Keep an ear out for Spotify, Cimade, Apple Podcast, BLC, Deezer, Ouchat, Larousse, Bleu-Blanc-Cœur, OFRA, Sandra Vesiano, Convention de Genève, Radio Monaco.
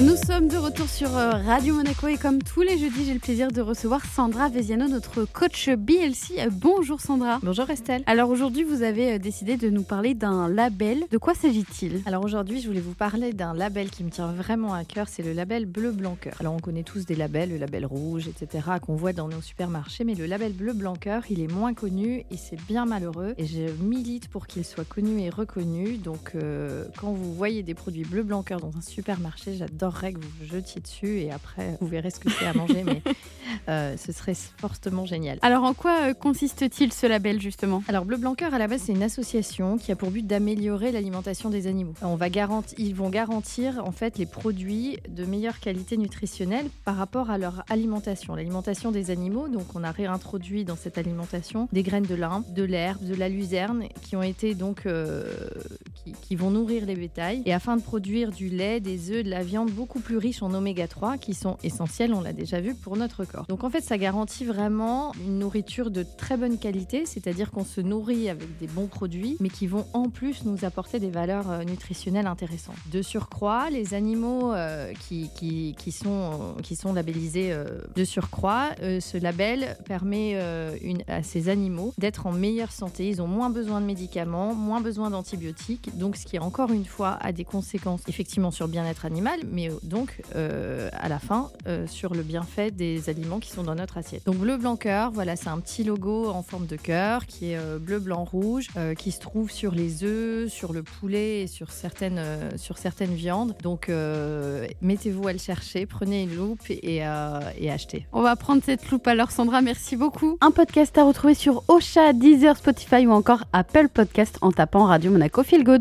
Nous sommes de retour sur Radio Monaco et comme tous les jeudis, j'ai le plaisir de recevoir Sandra Vesiano, notre coach BLC. Bonjour Sandra. Bonjour Estelle. Alors aujourd'hui, vous avez décidé de nous parler d'un label. De quoi s'agit-il ? Alors aujourd'hui, je voulais vous parler d'un label qui me tient vraiment à cœur, c'est le label Bleu-Blanc-Cœur. Alors on connaît tous des labels, le label rouge, etc., qu'on voit dans nos supermarchés, mais le label Bleu-Blanc-Cœur, il est moins connu et c'est bien malheureux. Et je milite pour qu'il soit connu et reconnu. Donc quand vous voyez des produits Bleu-Blanc-Cœur dans un supermarché, j'adore que vous vous jetiez dessus et après vous verrez ce que c'est à manger, mais ce serait fortement génial. Alors en quoi consiste-t-il ce label justement ? Alors Bleu-Blanc-Cœur à la base c'est une association qui a pour but d'améliorer l'alimentation des animaux. Ils vont garantir en fait les produits de meilleure qualité nutritionnelle par rapport à leur alimentation. L'alimentation des animaux, donc on a réintroduit dans cette alimentation des graines de lin, de l'herbe, de la luzerne qui ont été donc qui vont nourrir les bétails et afin de produire du lait, des œufs, de la viande beaucoup plus riche en oméga 3 qui sont essentiels, on l'a déjà vu, pour notre corps. Donc en fait ça garantit vraiment une nourriture de très bonne qualité, c'est-à-dire qu'on se nourrit avec des bons produits mais qui vont en plus nous apporter des valeurs nutritionnelles intéressantes. De surcroît, les animaux qui sont labellisés de surcroît, ce label permet à ces animaux d'être en meilleure santé, ils ont moins besoin de médicaments, moins besoin d'antibiotiques, donc ce qui encore une fois a des conséquences effectivement sur le bien-être animal mais donc à la fin sur le bienfait des aliments qui sont dans notre assiette. Donc Bleu-Blanc-Cœur, voilà, c'est un petit logo en forme de cœur qui est bleu-blanc-rouge qui se trouve sur les œufs, sur le poulet et sur certaines viandes. Donc mettez-vous à le chercher, prenez une loupe et achetez. On va prendre cette loupe alors Sandra, merci beaucoup. Un podcast à retrouver sur Ouchat, Deezer, Spotify ou encore Apple Podcast en tapant Radio Monaco Feel Good.